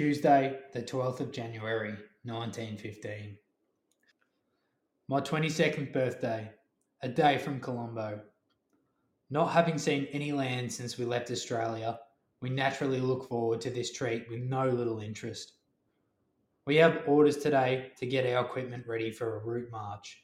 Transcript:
Tuesday, the 12th of January, 1915. My 22nd birthday, a day from Colombo. Not having seen any land since we left Australia, we naturally look forward to this treat with no little interest. We have orders today to get our equipment ready for a route march.